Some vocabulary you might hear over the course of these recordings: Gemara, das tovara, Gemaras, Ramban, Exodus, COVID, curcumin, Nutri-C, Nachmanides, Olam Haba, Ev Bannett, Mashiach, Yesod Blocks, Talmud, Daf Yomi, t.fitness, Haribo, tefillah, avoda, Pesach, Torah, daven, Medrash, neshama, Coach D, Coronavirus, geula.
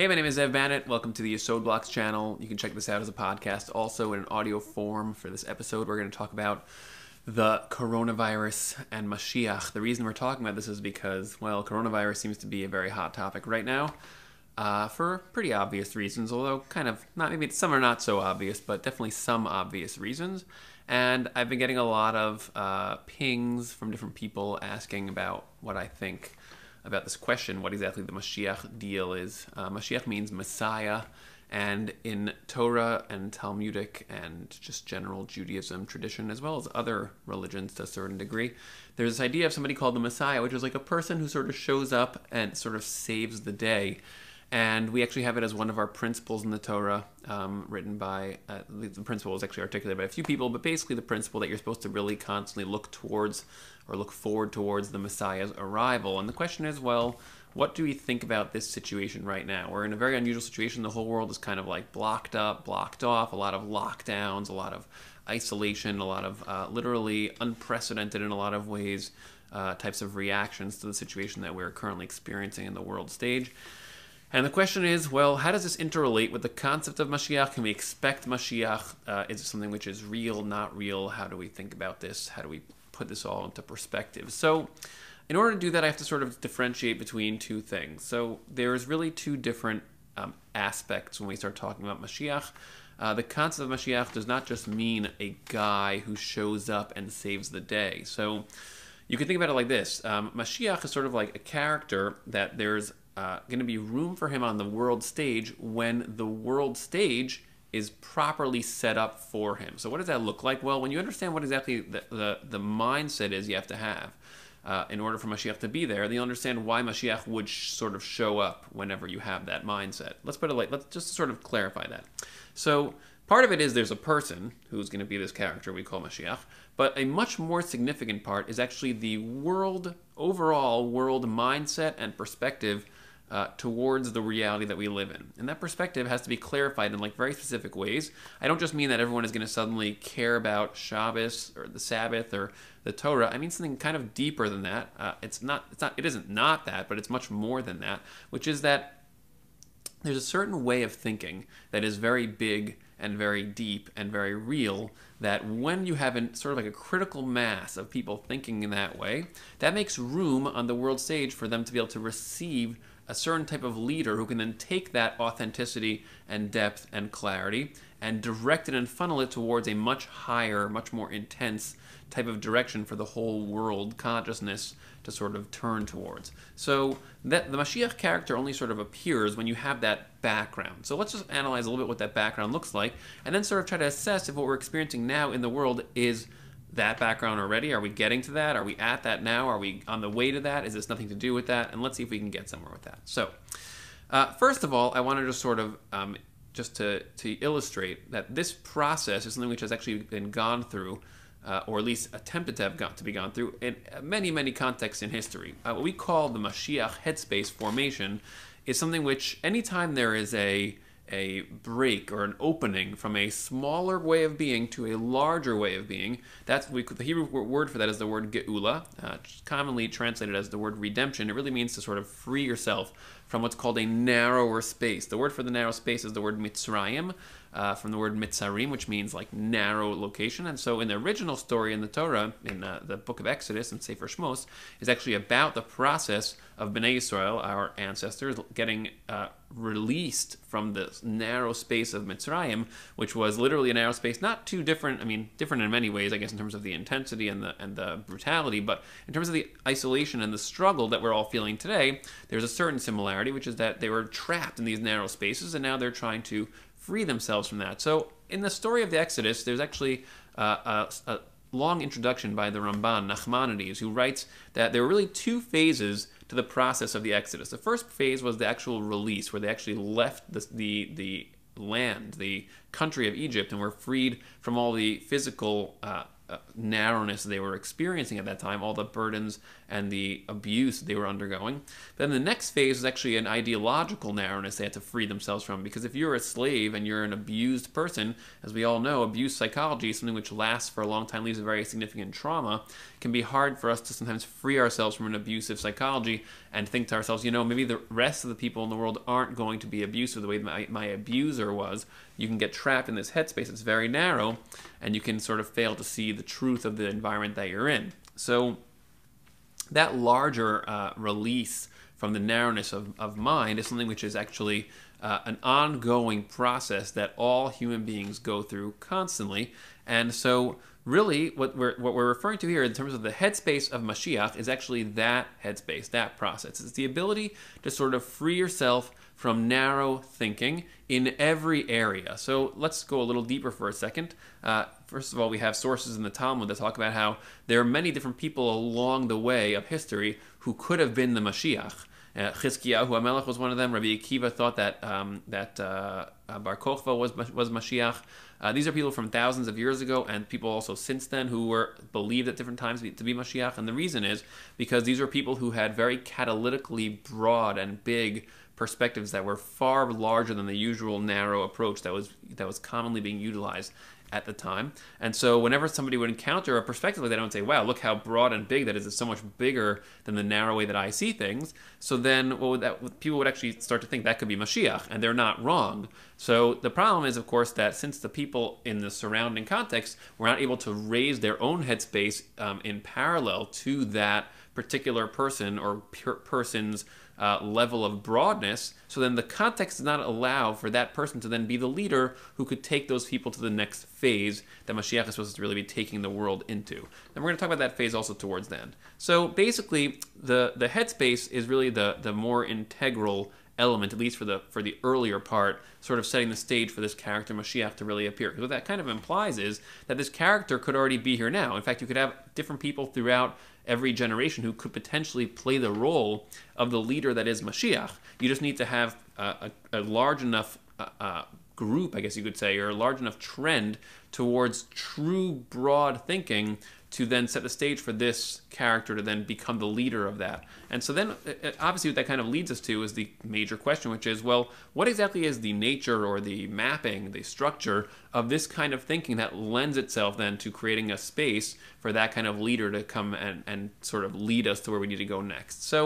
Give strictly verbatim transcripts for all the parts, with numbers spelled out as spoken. Hey, my name is Ev Bannett. Welcome to the Yesod Blocks channel. You can check this out as a podcast, also in an audio form. For this episode, we're going to talk about the coronavirus and Mashiach. The reason we're talking about this is because, well, coronavirus seems to be a very hot topic right now uh, for pretty obvious reasons, although kind of not, maybe some are not so obvious, but definitely some obvious reasons. And I've been getting a lot of uh, pings from different people asking about what I think about this question, what exactly the Mashiach deal is. Uh, Mashiach means Messiah, and in Torah and Talmudic and just general Judaism tradition, as well as other religions to a certain degree, there's this idea of somebody called the Messiah, which is like a person who sort of shows up and sort of saves the day. And we actually have it as one of our principles in the Torah, um, written by, uh, the principle is actually articulated by a few people, but basically the principle that you're supposed to really constantly look towards or look forward towards the Messiah's arrival. And the question is, well, what do we think about this situation right now? We're in a very unusual situation. The whole world is kind of like blocked up, blocked off, a lot of lockdowns, a lot of isolation, a lot of uh, literally unprecedented in a lot of ways uh, types of reactions to the situation that we're currently experiencing in the world stage. And the question is, well, how does this interrelate with the concept of Mashiach? Can we expect Mashiach? Uh, is it something which is real, not real? How do we think about this? How do we put this all into perspective? So in order to do that, I have to sort of differentiate between two things. So there's really two different um, aspects when we start talking about Mashiach. Uh, the concept of Mashiach does not just mean a guy who shows up and saves the day. So you can think about it like this. Um, Mashiach is sort of like a character that there's Uh, going to be room for him on the world stage when the world stage is properly set up for him. So what does that look like? Well, when you understand what exactly the, the, the mindset is you have to have uh, in order for Mashiach to be there, then you'll understand why Mashiach would sh- sort of show up whenever you have that mindset. Let's put it like, let's just sort of clarify that. So part of it is there's a person who's going to be this character we call Mashiach, but a much more significant part is actually the world, overall world mindset and perspective Uh, towards the reality that we live in. And that perspective has to be clarified in like very specific ways. I don't just mean that everyone is going to suddenly care about Shabbos or the Sabbath or the Torah. I mean something kind of deeper than that. Uh, it's not, it's not, it isn't not that, but it's much more than that, which is that there's a certain way of thinking that is very big and very deep and very real, that when you have an, sort of like a critical mass of people thinking in that way, that makes room on the world stage for them to be able to receive a certain type of leader who can then take that authenticity and depth and clarity and direct it and funnel it towards a much higher, much more intense type of direction for the whole world consciousness to sort of turn towards. So that the Mashiach character only sort of appears when you have that background. So let's just analyze a little bit what that background looks like and then sort of try to assess if what we're experiencing now in the world is that background already? Are we getting to that? Are we at that now? Are we on the way to that? Is this nothing to do with that? And let's see if we can get somewhere with that. So uh, first of all, I want to just sort of, um, just to, to illustrate that this process is something which has actually been gone through, uh, or at least attempted to have gone, to be gone through in many, many contexts in history. Uh, what we call the Mashiach headspace formation is something which anytime there is a a break or an opening from a smaller way of being to a larger way of being. That's we, the Hebrew word for that is the word geula, uh, commonly translated as the word redemption. It really means to sort of free yourself from what's called a narrower space. The word for the narrow space is the word Mitzrayim, uh, from the word Mitzrayim, which means like narrow location. And so in the original story in the Torah, in uh, the book of Exodus and sefer Shmos, is actually about the process of Bnei Israel, our ancestors, getting uh, released from the narrow space of Mitzrayim, which was literally a narrow space, not too different, I mean, different in many ways, I guess, in terms of the intensity and the, and the brutality, but in terms of the isolation and the struggle that we're all feeling today, there's a certain similarity, which is that they were trapped in these narrow spaces and now they're trying to free themselves from that. So in the story of the Exodus, there's actually uh, a, a long introduction by the Ramban, Nachmanides, who writes that there were really two phases to the process of the Exodus. The first phase was the actual release, where they actually left the the, the land, the country of Egypt, and were freed from all the physical uh, uh, narrowness they were experiencing at that time, all the burdens and the abuse they were undergoing. Then the next phase was actually an ideological narrowness they had to free themselves from, because if you're a slave and you're an abused person, as we all know, abuse psychology is something which lasts for a long time, leaves a very significant trauma. It can be hard for us to sometimes free ourselves from an abusive psychology and think to ourselves, you know, maybe the rest of the people in the world aren't going to be abusive the way my, my abuser was. You can get trapped in this headspace. It's very narrow, and you can sort of fail to see the truth of the environment that you're in. So that larger uh, release from the narrowness of, of mind is something which is actually uh, an ongoing process that all human beings go through constantly. And so really what we're, what we're referring to here in terms of the headspace of Mashiach is actually that headspace, that process. It's the ability to sort of free yourself from narrow thinking in every area. So let's go a little deeper for a second. Uh, first of all, we have sources in the Talmud that talk about how there are many different people along the way of history who could have been the Mashiach. Uh, Chizkiyahu HaMelech was one of them. Rabbi Akiva thought that um, that uh, Bar Kochva was, was Mashiach. Uh, these are people from thousands of years ago, and people also since then who were believed at different times to be Mashiach. And the reason is because these were people who had very catalytically broad and big perspectives that were far larger than the usual narrow approach that was that was commonly being utilized at the time. And so whenever somebody would encounter a perspective like that, I would say, wow, look how broad and big that is. It's so much bigger than the narrow way that I see things. So then what would that, people would actually start to think that could be Mashiach, and they're not wrong. So the problem is, of course, that since the people in the surrounding context were not able to raise their own headspace um, in parallel to that particular person or per person's Uh, level of broadness, so then the context does not allow for that person to then be the leader who could take those people to the next phase that Mashiach is supposed to really be taking the world into. And we're going to talk about that phase also towards the end. So basically, the, the headspace is really the, the more integral element, at least for the for the earlier part, sort of setting the stage for this character Mashiach to really appear. Because what that kind of implies is that this character could already be here now. In fact, you could have different people throughout every generation who could potentially play the role of the leader that is Mashiach. You just need to have a, a, a large enough uh, uh, group, I guess you could say, or a large enough trend towards true broad thinking to then set the stage for this character to then become the leader of that. And so then, obviously, what that kind of leads us to is the major question, which is, well, what exactly is the nature or the mapping, the structure of this kind of thinking that lends itself then to creating a space for that kind of leader to come and, and sort of lead us to where we need to go next? So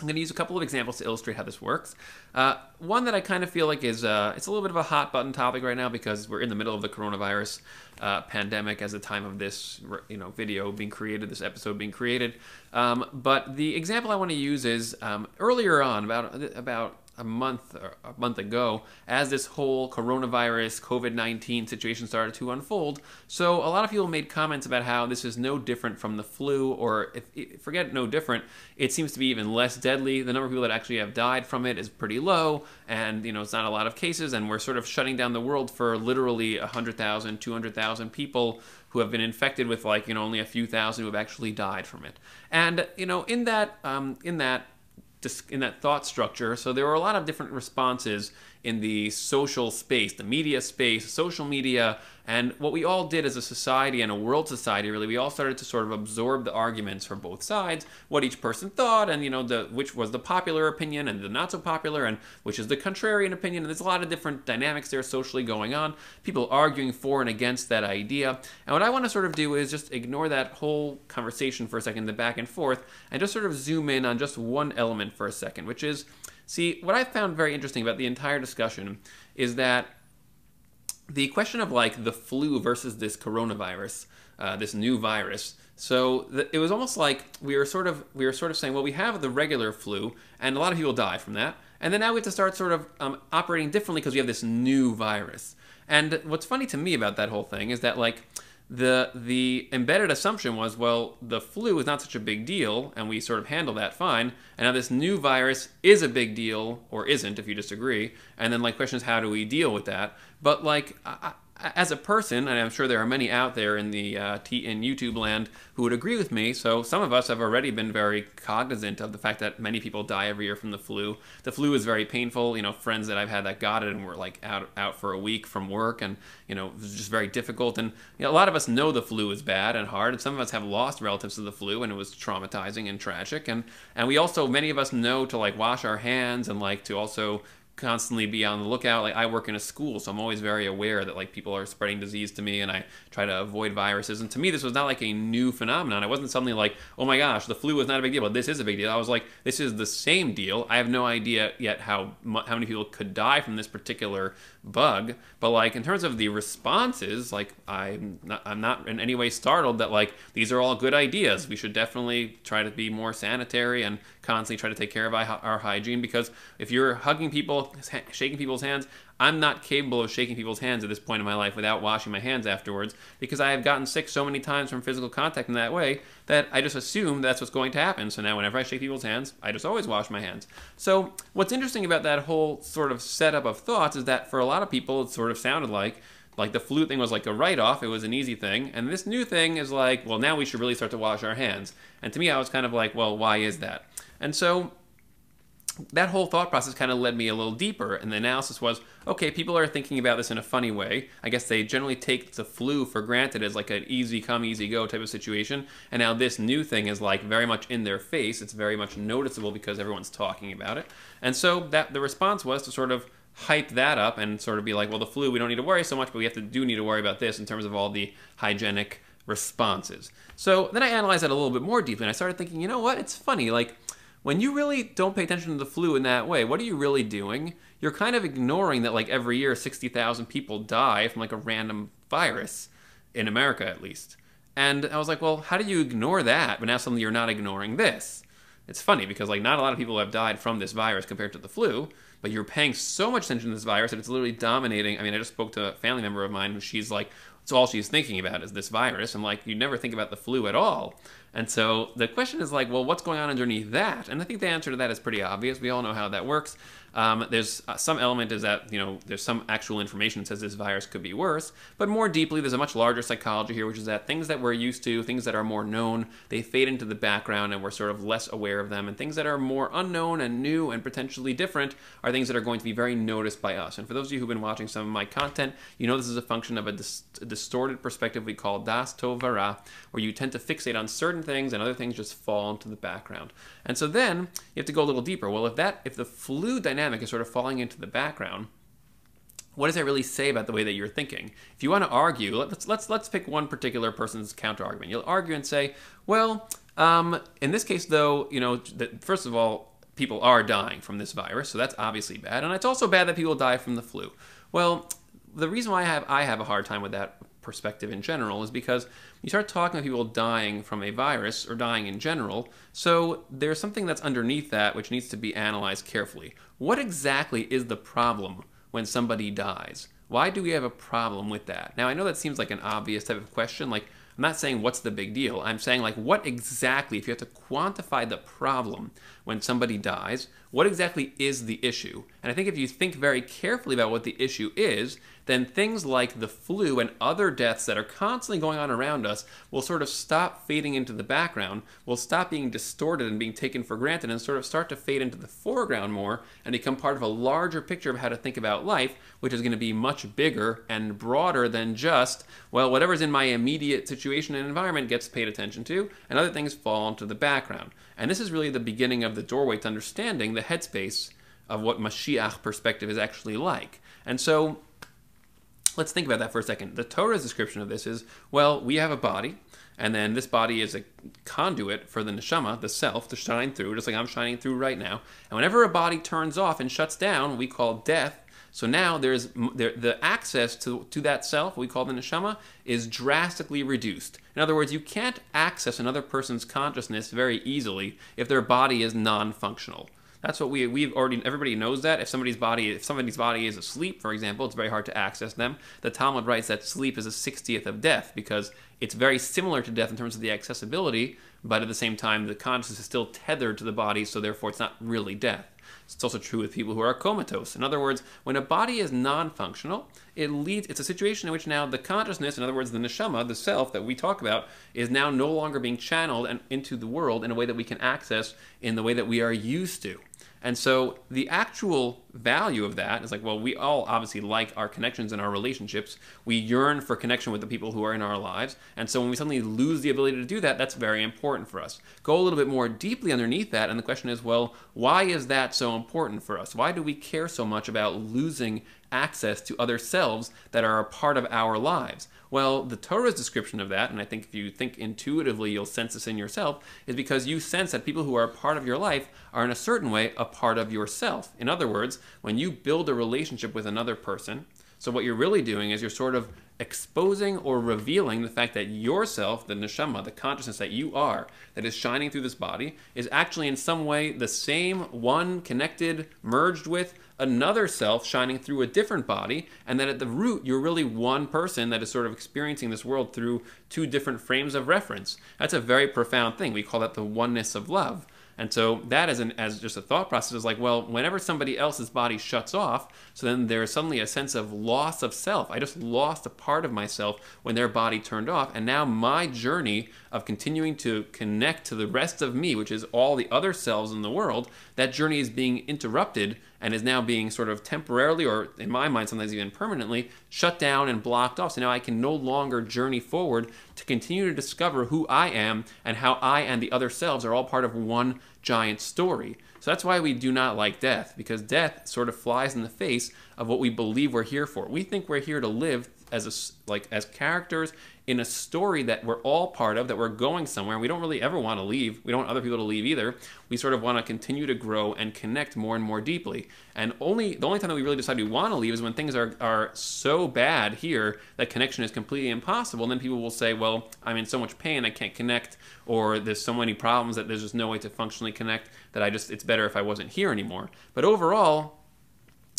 I'm going to use a couple of examples to illustrate how this works. Uh, one that I kind of feel like is, uh, it's a little bit of a hot button topic right now because we're in the middle of the coronavirus uh, pandemic as the time of this you know, video being created, this episode being created. Um, but the example I want to use is um, earlier on, about, about a month or a month ago, as this whole coronavirus, COVID nineteen situation started to unfold. So a lot of people made comments about how this is no different from the flu, or if, forget no different, it seems to be even less deadly. The number of people that actually have died from it is pretty low, and you know it's not a lot of cases, and we're sort of shutting down the world for literally one hundred thousand, two hundred thousand people who have been infected with like you know only a few thousand who have actually died from it. And you know in that um, in that in that thought structure, so there were a lot of different responses in the social space, the media space, social media, and what we all did as a society and a world society, really, we all started to sort of absorb the arguments from both sides, what each person thought, and you know, the which was the popular opinion and the not so popular, and which is the contrarian opinion. And there's a lot of different dynamics there socially going on, people arguing for and against that idea. And what I want to sort of do is just ignore that whole conversation for a second, the back and forth, and just sort of zoom in on just one element for a second, which is, see, what I found very interesting about the entire discussion is that the question of like the flu versus this coronavirus, uh, this new virus. So the, it was almost like we were sort of we were sort of saying, well, we have the regular flu, and a lot of people die from that, and then now we have to start sort of um, operating differently because we have this new virus. And what's funny to me about that whole thing is that like the the embedded assumption was, well, the flu is not such a big deal, and we sort of handle that fine, and now this new virus is a big deal, or isn't if you disagree, and then like question is, how do we deal with that? But like I, as a person, and I'm sure there are many out there in the uh, t- in YouTube land who would agree with me, so some of us have already been very cognizant of the fact that many people die every year from the flu. The flu is very painful. You know, friends that I've had that got it and were like out out for a week from work, and you know, it was just very difficult. And you know, a lot of us know the flu is bad and hard, and some of us have lost relatives to the flu, and it was traumatizing and tragic. And and we also, many of us know to like wash our hands and like to also constantly be on the lookout. Like I work in a school, so I'm always very aware that like people are spreading disease to me, and I try to avoid viruses. And to me, this was not like a new phenomenon. I wasn't suddenly like, oh my gosh, the flu was not a big deal, but this is a big deal. I was like, this is the same deal. I have no idea yet how how many people could die from this particular bug, but like in terms of the responses, like I'm not, I'm not in any way startled that like these are all good ideas. We should definitely try to be more sanitary and constantly try to take care of our hygiene, because if you're hugging people, shaking people's hands, I'm not capable of shaking people's hands at this point in my life without washing my hands afterwards, because I have gotten sick so many times from physical contact in that way that I just assume that's what's going to happen. So now whenever I shake people's hands, I just always wash my hands. So what's interesting about that whole sort of setup of thoughts is that for a lot of people, it sort of sounded like Like the flu thing was like a write-off, it was an easy thing. And this new thing is like, well, now we should really start to wash our hands. And to me, I was kind of like, well, why is that? And so that whole thought process kind of led me a little deeper, and the analysis was, okay, people are thinking about this in a funny way. I guess they generally take the flu for granted as like an easy come, easy go type of situation, and now this new thing is like very much in their face. It's very much noticeable because everyone's talking about it. And so that the response was to sort of hype that up and sort of be like, well, the flu, we don't need to worry so much, but we have to do need to worry about this in terms of all the hygienic responses. So then I analyzed that a little bit more deeply, and I started thinking, you know what, it's funny, like, when you really don't pay attention to the flu in that way, what are you really doing? You're kind of ignoring that like every year sixty thousand people die from like a random virus, in America at least. And I was like, well, how do you ignore that, but now suddenly you're not ignoring this? It's funny because like not a lot of people have died from this virus compared to the flu, but you're paying so much attention to this virus that it's literally dominating. I mean, I just spoke to a family member of mine who she's like, it's all she's thinking about is this virus, and like you never think about the flu at all. And so the question is like, well, what's going on underneath that? And I think the answer to that is pretty obvious. We all know how that works. Um, there's uh, some element is that, you know, there's some actual information that says this virus could be worse. But more deeply, there's a much larger psychology here, which is that things that we're used to, things that are more known, they fade into the background and we're sort of less aware of them. And things that are more unknown and new and potentially different are things that are going to be very noticed by us. And for those of you who've been watching some of my content, you know this is a function of a dis- distorted perspective we call das tovara, where you tend to fixate on certain things and other things just fall into the background. And so then you have to go a little deeper. Well, if that, if the flu dynamic is sort of falling into the background, what does that really say about the way that you're thinking? If you want to argue, let's let's let's pick one particular person's counter argument. You'll argue and say, well, um, in this case though, you know, that first of all, people are dying from this virus, so that's obviously bad, and it's also bad that people die from the flu. Well, the reason why I have I have a hard time with that perspective in general is because you start talking about people dying from a virus or dying in general, so there's something that's underneath that which needs to be analyzed carefully. What exactly is the problem when somebody dies? Why do we have a problem with that? Now, I know that seems like an obvious type of question. Like, I'm not saying what's the big deal. I'm saying like what exactly, if you have to quantify the problem when somebody dies, what exactly is the issue? And I think if you think very carefully about what the issue is, then things like the flu and other deaths that are constantly going on around us will sort of stop fading into the background, will stop being distorted and being taken for granted, and sort of start to fade into the foreground more and become part of a larger picture of how to think about life, which is going to be much bigger and broader than just, well, whatever's in my immediate situation and environment gets paid attention to, and other things fall into the background. And this is really the beginning of the doorway to understanding the headspace of what Mashiach perspective is actually like. And so let's think about that for a second. The Torah's description of this is, well, we have a body, and then this body is a conduit for the neshama, the self, to shine through, just like I'm shining through right now. And whenever a body turns off and shuts down, we call death. So now there's there, the access to, to that self, we call the neshama, is drastically reduced. In other words, you can't access another person's consciousness very easily if their body is non-functional. That's what we, we've already, everybody knows that. If somebody's body, if somebody's body is asleep, for example, it's very hard to access them. The Talmud writes that sleep is a sixtieth of death because it's very similar to death in terms of the accessibility, but at the same time, the consciousness is still tethered to the body, so therefore it's not really death. It's also true with people who are comatose. In other words, when a body is non-functional, it leads. It's a situation in which now the consciousness, in other words, the neshama, the self that we talk about, is now no longer being channeled and into the world in a way that we can access in the way that we are used to. And so the actual value of that is like, well, we all obviously like our connections and our relationships. We yearn for connection with the people who are in our lives. And so when we suddenly lose the ability to do that, that's very important for us. Go a little bit more deeply underneath that. And the question is, well, why is that so important for us? Why do we care so much about losing access to other selves that are a part of our lives? Well, the Torah's description of that, and I think if you think intuitively, you'll sense this in yourself, is because you sense that people who are a part of your life are in a certain way a part of yourself. In other words, when you build a relationship with another person, so what you're really doing is you're sort of exposing or revealing the fact that yourself, the neshama, the consciousness that you are, that is shining through this body, is actually in some way the same one connected, merged with another self shining through a different body, and that at the root, you're really one person that is sort of experiencing this world through two different frames of reference. That's a very profound thing. We call that the oneness of love. And so that as, an, as just a thought process is like, well, whenever somebody else's body shuts off, so then there is suddenly a sense of loss of self. I just lost a part of myself when their body turned off. And now my journey of continuing to connect to the rest of me, which is all the other selves in the world, that journey is being interrupted and is now being sort of temporarily, or in my mind sometimes even permanently, shut down and blocked off. So now I can no longer journey forward to continue to discover who I am and how I and the other selves are all part of one giant story. So that's why we do not like death, because death sort of flies in the face of what we believe we're here for. We think we're here to live as a, like as characters in a story that we're all part of, that we're going somewhere. We don't really ever want to leave. We don't want other people to leave either. We sort of want to continue to grow and connect more and more deeply. And only the only time that we really decide we want to leave is when things are, are so bad here that connection is completely impossible. And then people will say, well, I'm in so much pain, I can't connect, or there's so many problems that there's just no way to functionally connect that I just, it's better if I wasn't here anymore. But overall,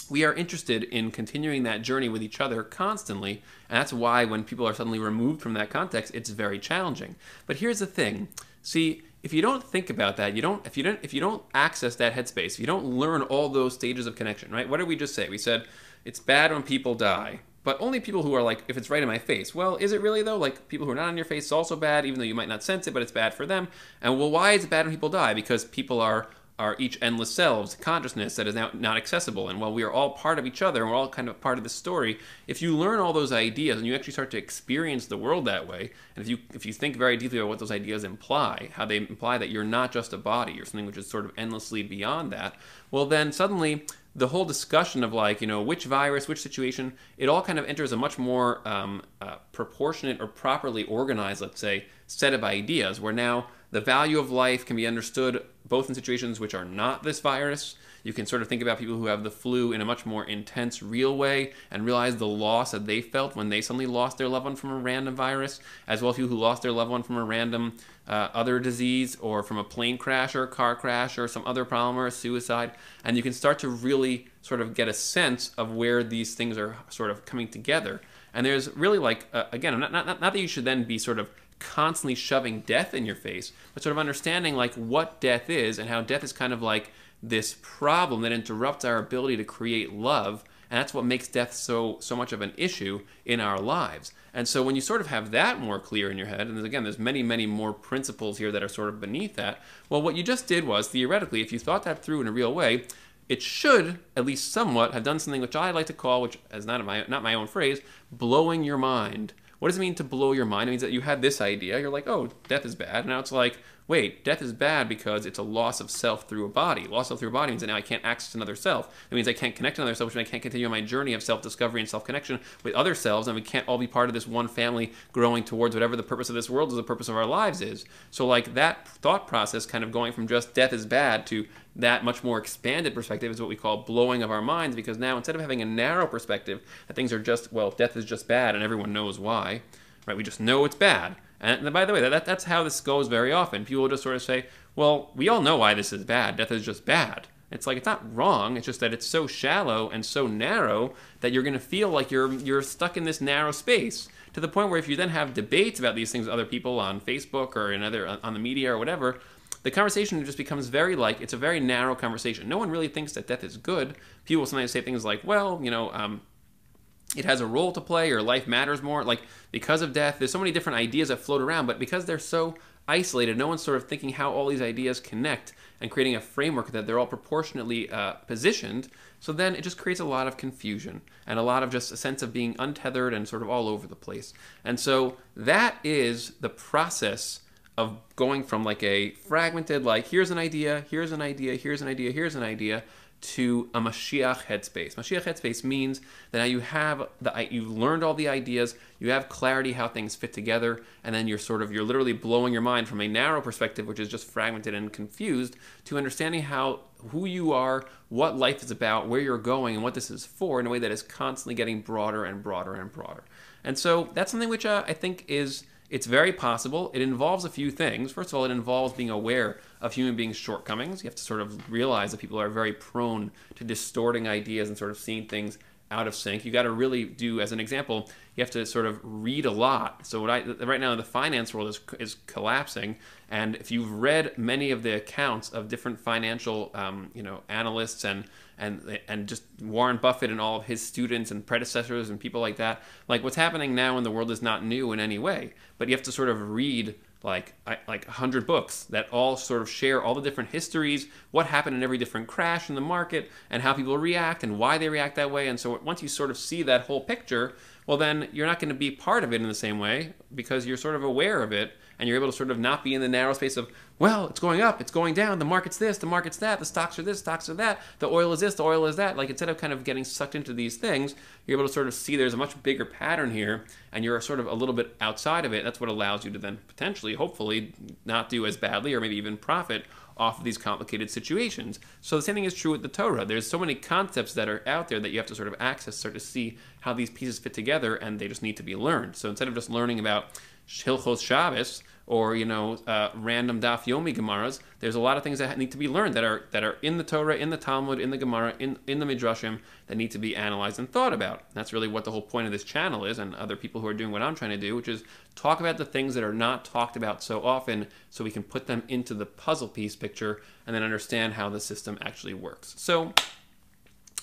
we are interested in continuing that journey with each other constantly, and that's why when people are suddenly removed from that context, it's very challenging. But here's the thing. See, if you don't think about that, you don't if you don't if you don't access that headspace, if you don't learn all those stages of connection, right? What did we just say? We said it's bad when people die, but only people who are like, if it's right in my face. Well, is it really though? Like people who are not on your face is also bad, even though you might not sense it, but it's bad for them. And well, why is it bad when people die? Because people are are each endless selves, consciousness that is now not accessible. And while we are all part of each other, and we're all kind of part of the story, if you learn all those ideas and you actually start to experience the world that way, and if you if you think very deeply about what those ideas imply, how they imply that you're not just a body, you're something which is sort of endlessly beyond that, well then suddenly the whole discussion of like, you know, which virus, which situation, it all kind of enters a much more um, uh, proportionate or properly organized, let's say, set of ideas where now the value of life can be understood both in situations which are not this virus. You can sort of think about people who have the flu in a much more intense, real way and realize the loss that they felt when they suddenly lost their loved one from a random virus, as well as people who lost their loved one from a random uh, other disease or from a plane crash or a car crash or some other problem or a suicide. And you can start to really sort of get a sense of where these things are sort of coming together. And there's really like, uh, again, not, not, not that you should then be sort of constantly shoving death in your face, but sort of understanding like what death is and how death is kind of like this problem that interrupts our ability to create love, and that's what makes death so so much of an issue in our lives. And so when you sort of have that more clear in your head, and again, there's many, many more principles here that are sort of beneath that, well, what you just did was, theoretically, if you thought that through in a real way, it should, at least somewhat, have done something which I like to call, which is not my, not my own phrase, blowing your mind. What does it mean to blow your mind? It means that you had this idea. You're like, oh, death is bad. And now it's like, wait, death is bad because it's a loss of self through a body. Loss of self through a body means that now I can't access another self. That means I can't connect to another self, which means I can't continue my journey of self-discovery and self-connection with other selves. And we can't all be part of this one family growing towards whatever the purpose of this world is, the purpose of our lives is. So like that thought process kind of going from just death is bad to that much more expanded perspective is what we call blowing of our minds, because now instead of having a narrow perspective that things are just, well, death is just bad and everyone knows why, right? We just know it's bad. And by the way, that, that's how this goes very often. People just sort of say, well, we all know why this is bad. Death is just bad. It's like, it's not wrong. It's just that it's so shallow and so narrow that you're going to feel like you're you're stuck in this narrow space, to the point where if you then have debates about these things with other people on Facebook or in other, on the media or whatever, the conversation just becomes very like, it's a very narrow conversation. No one really thinks that death is good. People sometimes say things like, well, you know, um, it has a role to play, or life matters more, like because of death. There's so many different ideas that float around, but because they're so isolated, no one's sort of thinking how all these ideas connect and creating a framework that they're all proportionately uh, positioned. So then it just creates a lot of confusion and a lot of just a sense of being untethered and sort of all over the place. And so that is the process of going from like a fragmented, like here's an idea, here's an idea, here's an idea, here's an idea, to a Mashiach headspace. Mashiach headspace means that now you have the, you've learned all the ideas, you have clarity how things fit together, and then you're sort of, you're literally blowing your mind from a narrow perspective, which is just fragmented and confused, to understanding how, who you are, what life is about, where you're going, and what this is for, in a way that is constantly getting broader and broader and broader. And so that's something which uh, I think is, it's very possible. It involves a few things. First of all, it involves being aware of human beings' shortcomings. You have to sort of realize that people are very prone to distorting ideas and sort of seeing things out of sync. You got to really do, as an example, you have to sort of read a lot. So what I, right now the finance world is, is collapsing. And if you've read many of the accounts of different financial um, you know, analysts and and and just Warren Buffett and all of his students and predecessors and people like that, like what's happening now in the world is not new in any way, but you have to sort of read like like a hundred books that all sort of share all the different histories, what happened in every different crash in the market, and how people react and why they react that way. And so once you sort of see that whole picture, well then you're not going to be part of it in the same way, because you're sort of aware of it and you're able to sort of not be in the narrow space of, well, it's going up, it's going down, the market's this, the market's that, the stocks are this, stocks are that, the oil is this, the oil is that. Like instead of kind of getting sucked into these things, you're able to sort of see there's a much bigger pattern here, and you're sort of a little bit outside of it. That's what allows you to then potentially, hopefully, not do as badly, or maybe even profit off of these complicated situations. So the same thing is true with the Torah. There's so many concepts that are out there that you have to sort of access, start to see how these pieces fit together, and they just need to be learned. So instead of just learning about Shilchos Shabbos or, you know, uh, random Daf Yomi Gemaras, there's a lot of things that need to be learned that are that are in the Torah, in the Talmud, in the Gemara, in, in the Midrashim, that need to be analyzed and thought about. That's really what the whole point of this channel is, and other people who are doing what I'm trying to do, which is talk about the things that are not talked about so often, so we can put them into the puzzle piece picture and then understand how the system actually works. So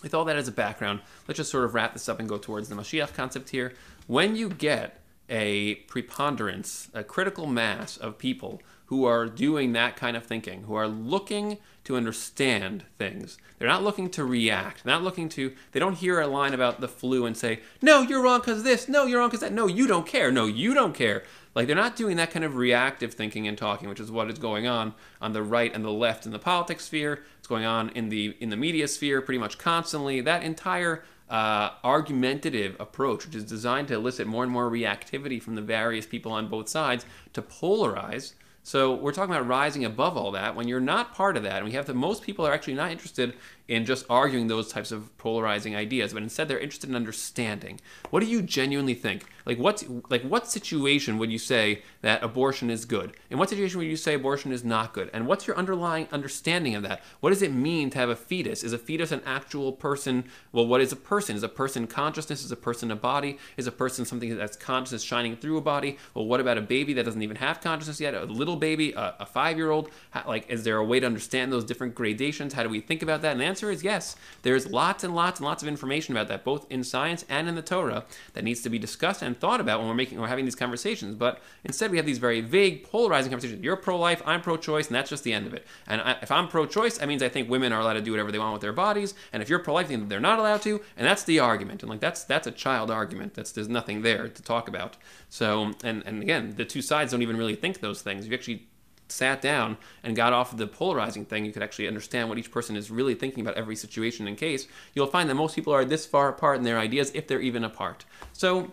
with all that as a background, let's just sort of wrap this up and go towards the Mashiach concept here. When you get a preponderance, a critical mass of people who are doing that kind of thinking, who are looking to understand things. They're not looking to react. They're not looking to, they don't hear a line about the flu and say, no, you're wrong because this, no, you're wrong because that, no, you don't care, no, you don't care. Like they're not doing that kind of reactive thinking and talking, which is what is going on on the right and the left in the politics sphere. It's going on in the, in the media sphere pretty much constantly. That entire Uh, argumentative approach, which is designed to elicit more and more reactivity from the various people on both sides to polarize. So we're talking about rising above all that. When you're not part of that, and we have that most people are actually not interested in just arguing those types of polarizing ideas, but instead they're interested in understanding. What do you genuinely think? Like what's, like what situation would you say that abortion is good? In what situation would you say abortion is not good? And what's your underlying understanding of that? What does it mean to have a fetus? Is a fetus an actual person? Well, what is a person? Is a person consciousness? Is a person a body? Is a person something that's consciousness shining through a body? Well, what about a baby that doesn't even have consciousness yet? A little baby, a, a five-year-old? How, like, is there a way to understand those different gradations? How do we think about that? And the answer is yes. There's lots and lots and lots of information about that, both in science and in the Torah, that needs to be discussed and thought about when we're making, when we're having these conversations. But instead, we have these very vague, polarizing conversations. You're pro-life, I'm pro-choice, and that's just the end of it. And I, if I'm pro-choice, that means I think women are allowed to do whatever they want with their bodies. And if you're pro-life, then they're not allowed to. And that's the argument. And like that's that's a child argument. That's there's nothing there to talk about. So and and again, the two sides don't even really think those things. You actually sat down and got off of the polarizing thing, you could actually understand what each person is really thinking about every situation and case, you'll find that most people are this far apart in their ideas, if they're even apart. So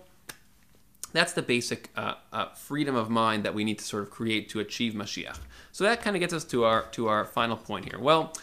that's the basic uh, uh, freedom of mind that we need to sort of create to achieve Mashiach. So that kind of gets us to our, to our final point here. Well,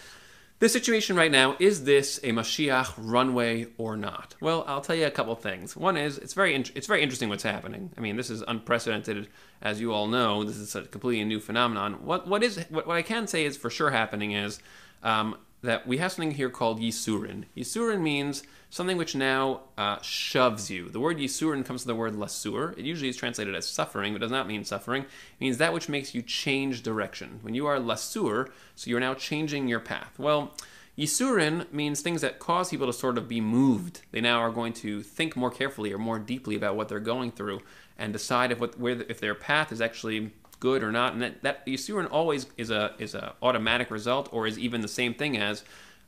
the situation right now, is this a Mashiach runway or not? Well, I'll tell you a couple things. One is, it's very in it's very interesting what's happening. I mean, this is unprecedented, as you all know. This is a completely new phenomenon. What, what, is, what, what I can say is for sure happening is um, that we have something here called yisurin. Yisurin means something which now uh, shoves you. The word yisurin comes from the word lasur. It usually is translated as suffering, but does not mean suffering. It means that which makes you change direction. When you are lasur, so you're now changing your path. Well, yisurin means things that cause people to sort of be moved. They now are going to think more carefully or more deeply about what they're going through and decide if what where if their path is actually good or not. And that, that yisurin always is a is a automatic result, or is even the same thing as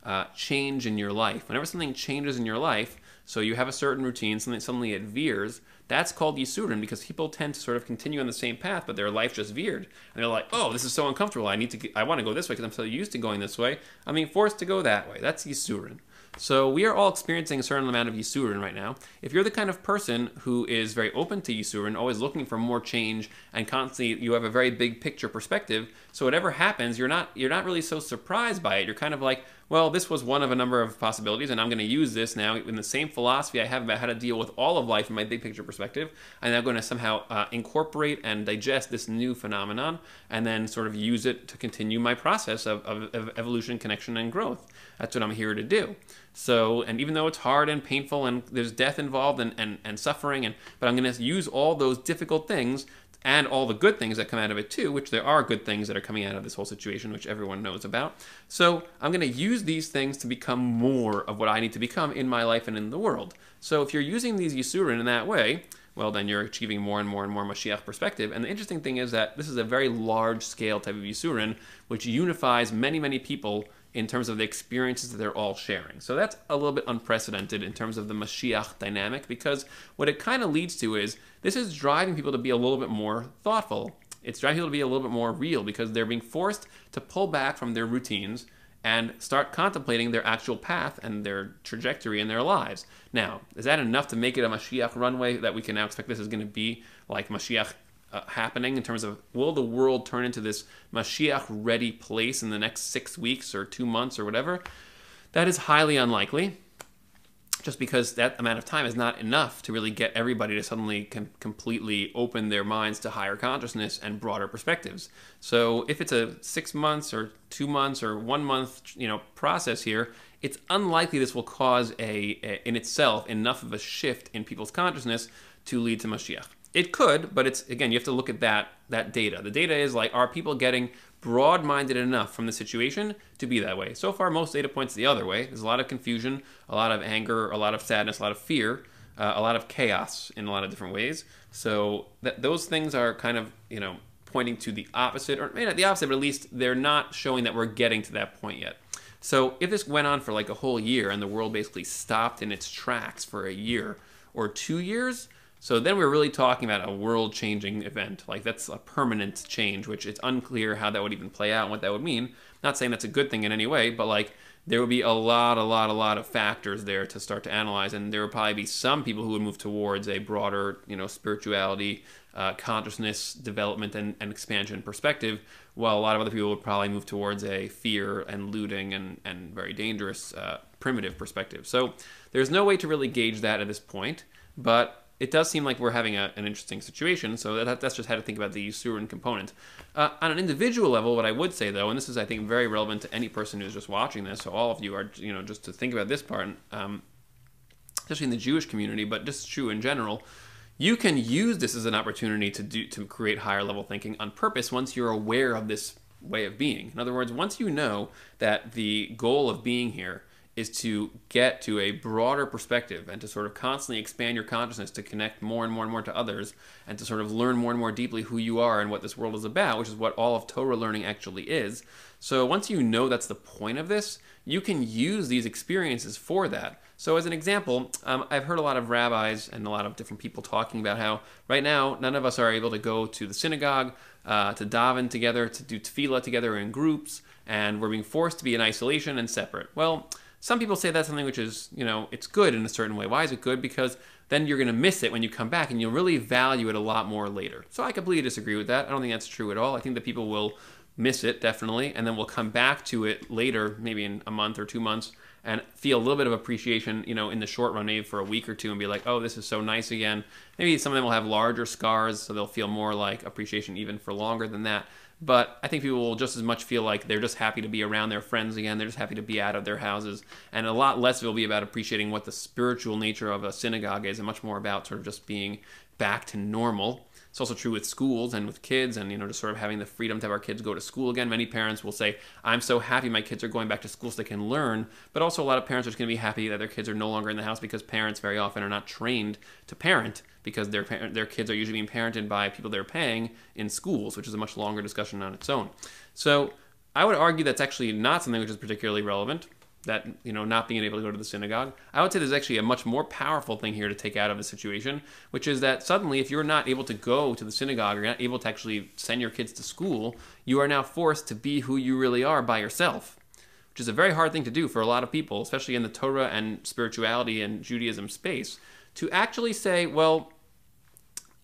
uh, change in your life. Whenever something changes in your life, so you have a certain routine, something suddenly it veers, that's called yisurin, because people tend to sort of continue on the same path, but their life just veered. And they're like, oh, this is so uncomfortable. I need to, I want to go this way because I'm so used to going this way. I'm being forced to go that way. That's yisurin. So we are all experiencing a certain amount of yisurin right now. If you're the kind of person who is very open to yisurin, always looking for more change, and constantly you have a very big picture perspective, so whatever happens, you're not you're not really so surprised by it. You're kind of like, well, this was one of a number of possibilities, and I'm going to use this now in the same philosophy I have about how to deal with all of life in my big picture perspective. I'm now going to somehow uh, incorporate and digest this new phenomenon, and then sort of use it to continue my process of, of, of evolution, connection, and growth. That's what I'm here to do. So, and even though it's hard and painful and there's death involved and, and, and suffering, and but I'm going to use all those difficult things and all the good things that come out of it too, which there are good things that are coming out of this whole situation, which everyone knows about. So I'm going to use these things to become more of what I need to become in my life and in the world. So if you're using these yisurin in that way, well, then you're achieving more and more and more Mashiach perspective. And the interesting thing is that this is a very large-scale type of yisurin, which unifies many, many people in terms of the experiences that they're all sharing. So that's a little bit unprecedented in terms of the Mashiach dynamic, because what it kind of leads to is this is driving people to be a little bit more thoughtful. It's driving people to be a little bit more real, because they're being forced to pull back from their routines and start contemplating their actual path and their trajectory in their lives. Now, is that enough to make it a Mashiach runway that we can now expect this is going to be like Mashiach Uh, happening in terms of, will the world turn into this Mashiach-ready place in the next six weeks or two months or whatever? That is highly unlikely, just because that amount of time is not enough to really get everybody to suddenly com completely open their minds to higher consciousness and broader perspectives. So if it's a six months or two months or one month, you know, process here, it's unlikely this will cause a, a in itself enough of a shift in people's consciousness to lead to Mashiach. It could, but it's, again, you have to look at that that data. The data is like, are people getting broad-minded enough from the situation to be that way? So far, most data points the other way. There's a lot of confusion, a lot of anger, a lot of sadness, a lot of fear, uh, a lot of chaos in a lot of different ways. So that, those things are kind of, you know, pointing to the opposite, or maybe not the opposite, but at least they're not showing that we're getting to that point yet. So if this went on for like a whole year and the world basically stopped in its tracks for a year or two years, so then we're really talking about a world-changing event. Like, that's a permanent change, which it's unclear how that would even play out and what that would mean. I'm not saying that's a good thing in any way, but like, there would be a lot, a lot, a lot of factors there to start to analyze, and there would probably be some people who would move towards a broader, you know, spirituality, uh, consciousness development and, and expansion perspective, while a lot of other people would probably move towards a fear and looting and, and very dangerous, uh, primitive perspective. So there's no way to really gauge that at this point, but it does seem like we're having a, an interesting situation, so that, that's just how to think about the yisurin component. Uh, on an individual level, what I would say, though, and this is, I think, very relevant to any person who's just watching this, so all of you are, you know, just to think about this part, um, especially in the Jewish community, but just true in general, you can use this as an opportunity to, do, to create higher-level thinking on purpose once you're aware of this way of being. In other words, once you know that the goal of being here is to get to a broader perspective and to sort of constantly expand your consciousness to connect more and more and more to others and to sort of learn more and more deeply who you are and what this world is about, which is what all of Torah learning actually is. So once you know that's the point of this, you can use these experiences for that. So as an example, um, I've heard a lot of rabbis and a lot of different people talking about how right now none of us are able to go to the synagogue, uh, to daven together, to do tefillah together in groups, and we're being forced to be in isolation and separate. Well, some people say that's something which is, you know, it's good in a certain way. Why is it good? Because then you're going to miss it when you come back, and you'll really value it a lot more later. So I completely disagree with that. I don't think that's true at all. I think that people will miss it, definitely, and then we'll come back to it later, maybe in a month or two months, and feel a little bit of appreciation, you know, in the short run, maybe for a week or two, and be like, oh, this is so nice again. Maybe some of them will have larger scars, so they'll feel more like appreciation even for longer than that. But I think people will just as much feel like they're just happy to be around their friends again. They're just happy to be out of their houses. And a lot less will be about appreciating what the spiritual nature of a synagogue is, and much more about sort of just being back to normal. It's also true with schools and with kids, and, you know, just sort of having the freedom to have our kids go to school again. Many parents will say, I'm so happy my kids are going back to school so they can learn. But also a lot of parents are just going to be happy that their kids are no longer in the house, because parents very often are not trained to parent, because their their kids are usually being parented by people they're paying in schools, which is a much longer discussion on its own. So I would argue that's actually not something which is particularly relevant, that, you know, not being able to go to the synagogue. I would say there's actually a much more powerful thing here to take out of the situation, which is that suddenly if you're not able to go to the synagogue, or you're not able to actually send your kids to school, you are now forced to be who you really are by yourself, which is a very hard thing to do for a lot of people, especially in the Torah and spirituality and Judaism space, to actually say, well,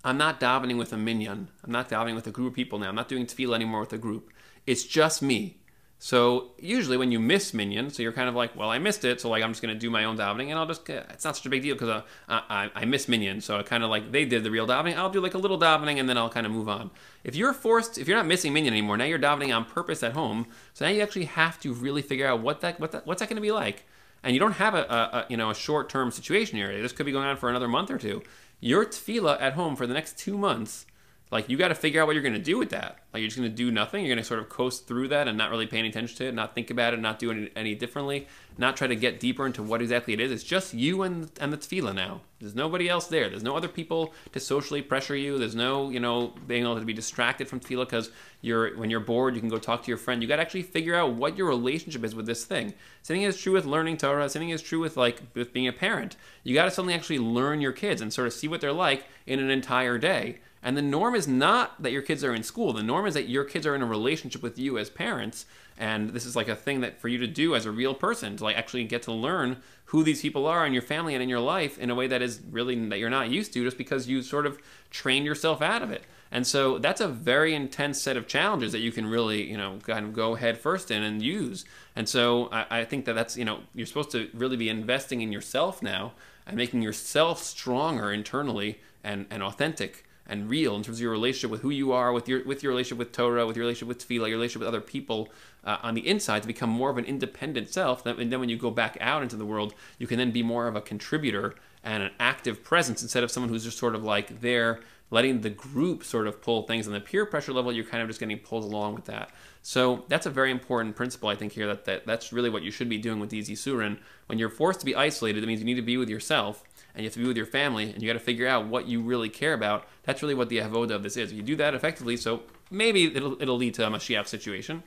I'm not davening with a minyan. I'm not davening with a group of people now. I'm not doing tefillah anymore with a group. It's just me. So usually when you miss minyan, so you're kind of like, well, I missed it, so like I'm just going to do my own davening, and I'll just, it's not such a big deal because I, I, I miss minyan, so I kind of like, they did the real davening, I'll do like a little davening, and then I'll kind of move on. If you're forced, if you're not missing minyan anymore, now you're davening on purpose at home, so now you actually have to really figure out what that, what that what's that going to be like. And you don't have a, a, a you know, a short-term situation here. This could be going on for another month or two. Your tefillah at home for the next two months, like, you got to figure out what you're going to do with that. Like, you're just going to do nothing. You're going to sort of coast through that and not really pay any attention to it, not think about it, not do any, any differently, not try to get deeper into what exactly it is. It's just you and, and the tefillah now. There's nobody else there. There's no other people to socially pressure you. There's no, you know, being able to be distracted from tefillah because you're, when you're bored, you can go talk to your friend. You got to actually figure out what your relationship is with this thing. Same thing is true with learning Torah. Same thing is true with, like, with being a parent. You got to suddenly actually learn your kids and sort of see what they're like in an entire day. And the norm is not that your kids are in school. The norm is that your kids are in a relationship with you as parents. And this is like a thing that for you to do as a real person, to like actually get to learn who these people are in your family and in your life in a way that is really, that you're not used to just because you sort of trained yourself out of it. And so that's a very intense set of challenges that you can really, you know, kind of go head first in and use. And so I, I think that that's, you know, you're supposed to really be investing in yourself now and making yourself stronger internally and, and authentic and real in terms of your relationship with who you are, with your with your relationship with Torah, with your relationship with tefillah, your relationship with other people uh, on the inside, to become more of an independent self. And then when you go back out into the world, you can then be more of a contributor and an active presence instead of someone who's just sort of like there, letting the group sort of pull things. On the peer pressure level, you're kind of just getting pulled along with that. So that's a very important principle, I think, here, that, that that's really what you should be doing with these yisurin. When you're forced to be isolated, that means you need to be with yourself, and you have to be with your family, and you got to figure out what you really care about. That's really what the avoda of this is. You do that effectively, so maybe it'll, it'll lead to a Mashiach situation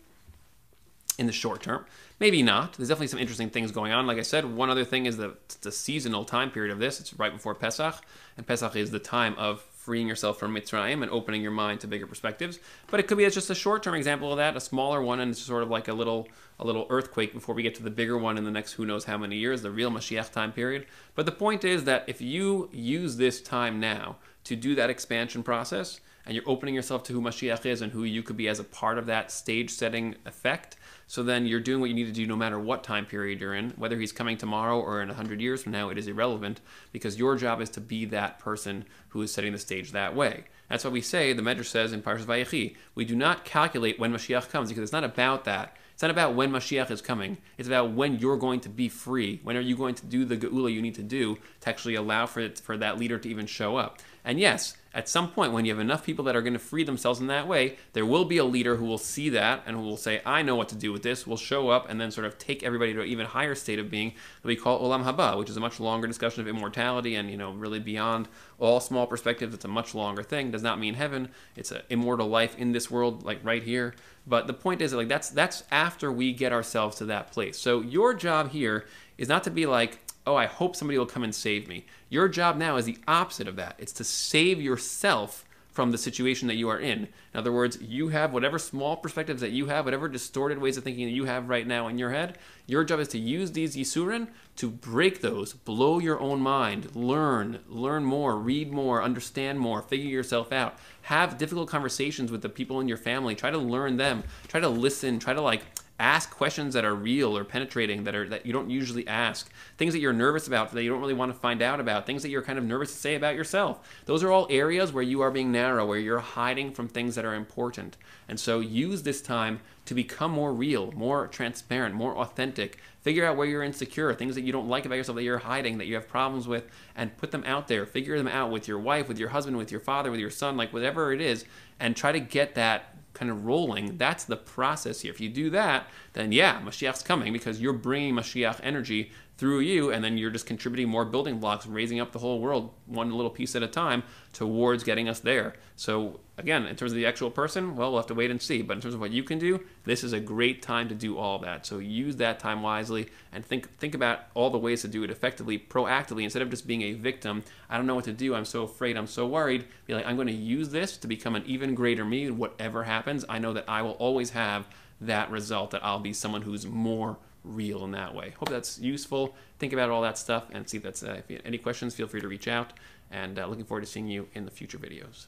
in the short term. Maybe not. There's definitely some interesting things going on. Like I said, one other thing is the, the seasonal time period of this. It's right before Pesach, and Pesach is the time of freeing yourself from Mitzrayim and opening your mind to bigger perspectives. But it could be, it's just a short-term example of that, a smaller one, and it's sort of like a little a little earthquake before we get to the bigger one in the next who knows how many years, the real Mashiach time period. But the point is that if you use this time now to do that expansion process, and you're opening yourself to who Mashiach is and who you could be as a part of that stage-setting effect, so then you're doing what you need to do no matter what time period you're in. Whether he's coming tomorrow or in one hundred years from now, it is irrelevant, because your job is to be that person who is setting the stage that way. That's why we say, the Medrash says in Parashat Vayechi, we do not calculate when Mashiach comes, because it's not about that. It's not about when Mashiach is coming. It's about when you're going to be free. When are you going to do the geula you need to do to actually allow for it, for that leader to even show up? And yes, at some point, when you have enough people that are going to free themselves in that way, there will be a leader who will see that and who will say, I know what to do with this, will show up and then sort of take everybody to an even higher state of being that we call Olam Haba, which is a much longer discussion of immortality and, you know, really beyond all small perspectives. It's a much longer thing. It does not mean heaven. It's an immortal life in this world, like right here. But the point is that, like, that's, that's after we get ourselves to that place. So your job here is not to be like, oh, I hope somebody will come and save me. Your job now is the opposite of that. It's to save yourself from the situation that you are in. In other words, you have whatever small perspectives that you have, whatever distorted ways of thinking that you have right now in your head, your job is to use these yisurin to break those, blow your own mind, learn, learn more, read more, understand more, figure yourself out, have difficult conversations with the people in your family, try to learn them, try to listen, try to like Ask questions that are real or penetrating, that are that you don't usually ask. Things that you're nervous about, that you don't really want to find out about. Things that you're kind of nervous to say about yourself. Those are all areas where you are being narrow, where you're hiding from things that are important. And so use this time to become more real, more transparent, more authentic. Figure out where you're insecure, things that you don't like about yourself, that you're hiding, that you have problems with, and put them out there. Figure them out with your wife, with your husband, with your father, with your son, like whatever it is, and try to get that kind of rolling. That's the process here. If you do that, then yeah, Mashiach's coming, because you're bringing Mashiach energy through you, and then you're just contributing more building blocks, raising up the whole world one little piece at a time towards getting us there. So again, in terms of the actual person, well, we'll have to wait and see. But in terms of what you can do, this is a great time to do all that. So use that time wisely, and think think about all the ways to do it effectively, proactively, instead of just being a victim. I don't know what to do. I'm so afraid. I'm so worried. Be like, I'm going to use this to become an even greater me. Whatever happens, I know that I will always have that result, that I'll be someone who's more real in that way. Hope that's useful. Think about all that stuff and see if that's uh, if you have any questions, feel free to reach out, and uh, looking forward to seeing you in the future videos.